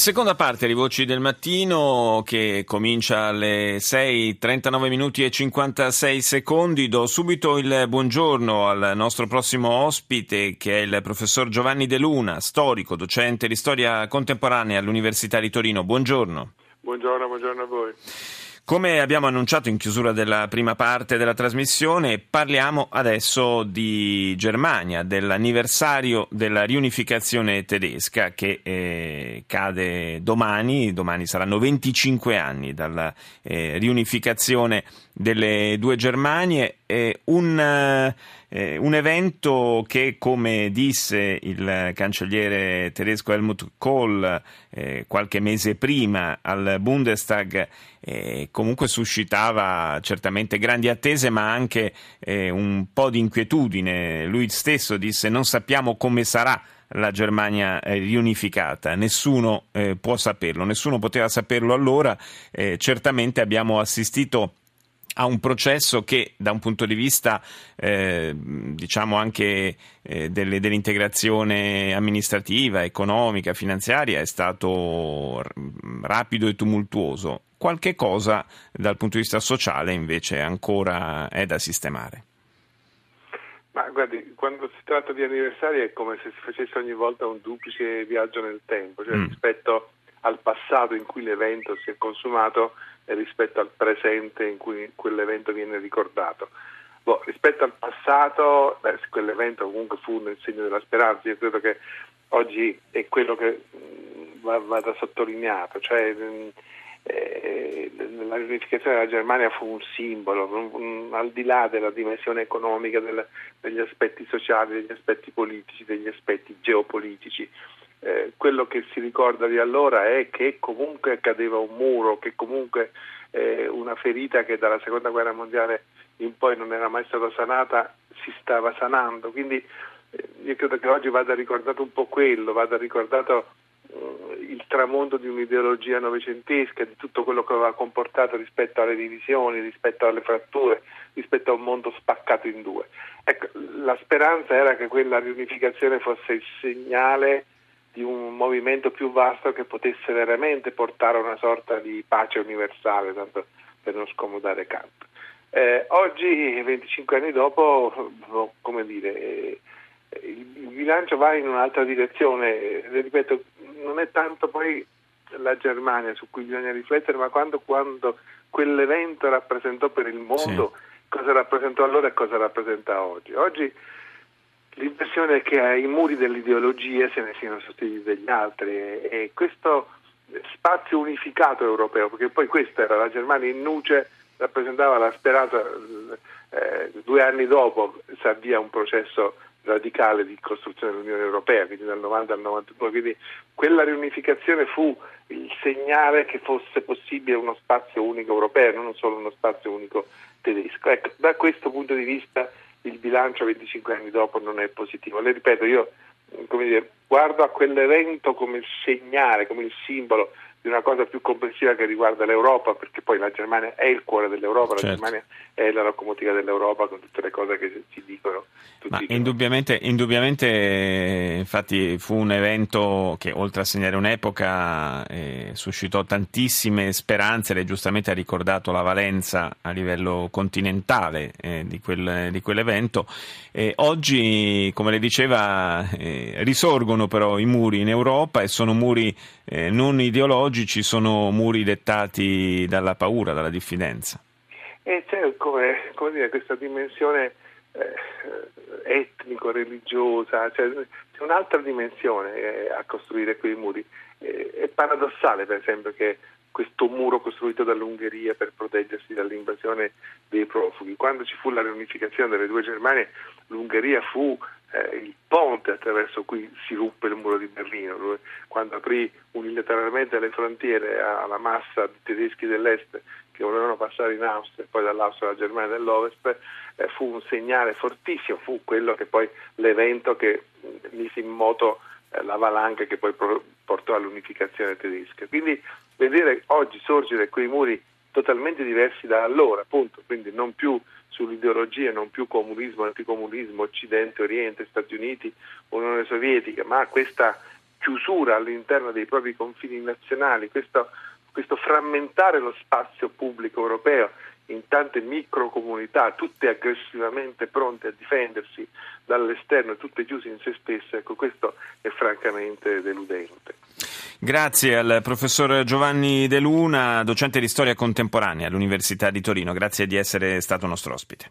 Seconda parte di Voci del Mattino che comincia alle 6:39:56. Do subito il buongiorno al nostro prossimo ospite che è il professor Giovanni De Luna, storico, docente di storia contemporanea all'Università di Torino. Buongiorno. Buongiorno a voi. Come abbiamo annunciato in chiusura della prima parte della trasmissione, parliamo adesso di Germania, dell'anniversario della riunificazione tedesca che cade domani. Domani saranno 25 anni dalla riunificazione delle due Germanie. Un evento che, come disse il cancelliere tedesco Helmut Kohl qualche mese prima al Bundestag, comunque suscitava certamente grandi attese ma anche un po' di inquietudine. Lui stesso disse: non sappiamo come sarà la Germania riunificata, nessuno può saperlo, nessuno poteva saperlo allora. Certamente abbiamo assistito a un processo che da un punto di vista dell'integrazione amministrativa, economica, finanziaria è stato rapido e tumultuoso. Qualche cosa dal punto di vista sociale invece ancora è da sistemare. Ma guardi, quando si tratta di anniversari è come se si facesse ogni volta un duplice viaggio nel tempo, cioè rispetto al passato in cui l'evento si è consumato e rispetto al presente in cui quell'evento viene ricordato. Rispetto al passato, quell'evento comunque fu nel segno della speranza. Io credo che oggi è quello che vada sottolineato, cioè la riunificazione della Germania fu un simbolo, al di là della dimensione economica, degli aspetti sociali, degli aspetti politici, degli aspetti geopolitici. Quello che si ricorda di allora è che comunque cadeva un muro, che comunque una ferita che dalla seconda guerra mondiale in poi non era mai stata sanata si stava sanando, quindi io credo che oggi vada ricordato un po' quello, vada ricordato il tramonto di un'ideologia novecentesca, di tutto quello che aveva comportato rispetto alle divisioni, rispetto alle fratture, rispetto a un mondo spaccato in due. Ecco, la speranza era che quella riunificazione fosse il segnale di un movimento più vasto che potesse veramente portare a una sorta di pace universale, tanto per non scomodare Kant. Oggi, 25 anni dopo, il bilancio va in un'altra direzione. Ripeto, non è tanto poi la Germania su cui bisogna riflettere, ma quando quell'evento rappresentò per il mondo, cosa rappresentò allora e cosa rappresenta oggi. Oggi l'impressione è che ai muri dell'ideologia se ne siano sostituiti degli altri e questo spazio unificato europeo, perché poi questa era la Germania in nuce, rappresentava la speranza. 2 anni dopo si avvia un processo radicale di costruzione dell'Unione Europea, quindi dal 90 al 92, quindi quella riunificazione fu il segnale che fosse possibile uno spazio unico europeo, non solo uno spazio unico tedesco. Ecco, da questo punto di vista il bilancio 25 anni dopo non è positivo. Le ripeto, io guardo a quell'evento come il segnale, come il simbolo di una cosa più complessiva che riguarda l'Europa, perché poi la Germania è il cuore dell'Europa, certo. La Germania è la locomotiva dell'Europa con tutte le cose che si dicono. Ma indubbiamente, infatti, fu un evento che oltre a segnare un'epoca suscitò tantissime speranze. Lei giustamente ha ricordato la valenza a livello continentale di quell'evento. Oggi, come le diceva, risorgono però i muri in Europa e sono muri non ideologici. Oggi ci sono muri dettati dalla paura, dalla diffidenza. E c'è questa dimensione etnico-religiosa, cioè, c'è un'altra dimensione a costruire quei muri. È paradossale, per esempio, che questo muro costruito dall'Ungheria per proteggersi dall'invasione dei profughi. Quando ci fu la riunificazione delle due Germanie, l'Ungheria fu il ponte attraverso cui si ruppe il muro di Berlino, quando aprì unilateralmente le frontiere alla massa di tedeschi dell'est che volevano passare in Austria e poi dall'Austria alla Germania dell'Ovest. Fu un segnale fortissimo, fu quello che poi l'evento che mise in moto la valanga che poi portò all'unificazione tedesca. Quindi vedere oggi sorgere quei muri totalmente diversi da allora, appunto, quindi non più sull'ideologia, non più comunismo, anticomunismo, Occidente, Oriente, Stati Uniti, Unione Sovietica, ma questa chiusura all'interno dei propri confini nazionali, questo frammentare lo spazio pubblico europeo in tante microcomunità, tutte aggressivamente pronte a difendersi dall'esterno, tutte chiuse in se stesse, ecco, questo è francamente deludente. Grazie al professor Giovanni De Luna, docente di storia contemporanea all'Università di Torino, grazie di essere stato nostro ospite.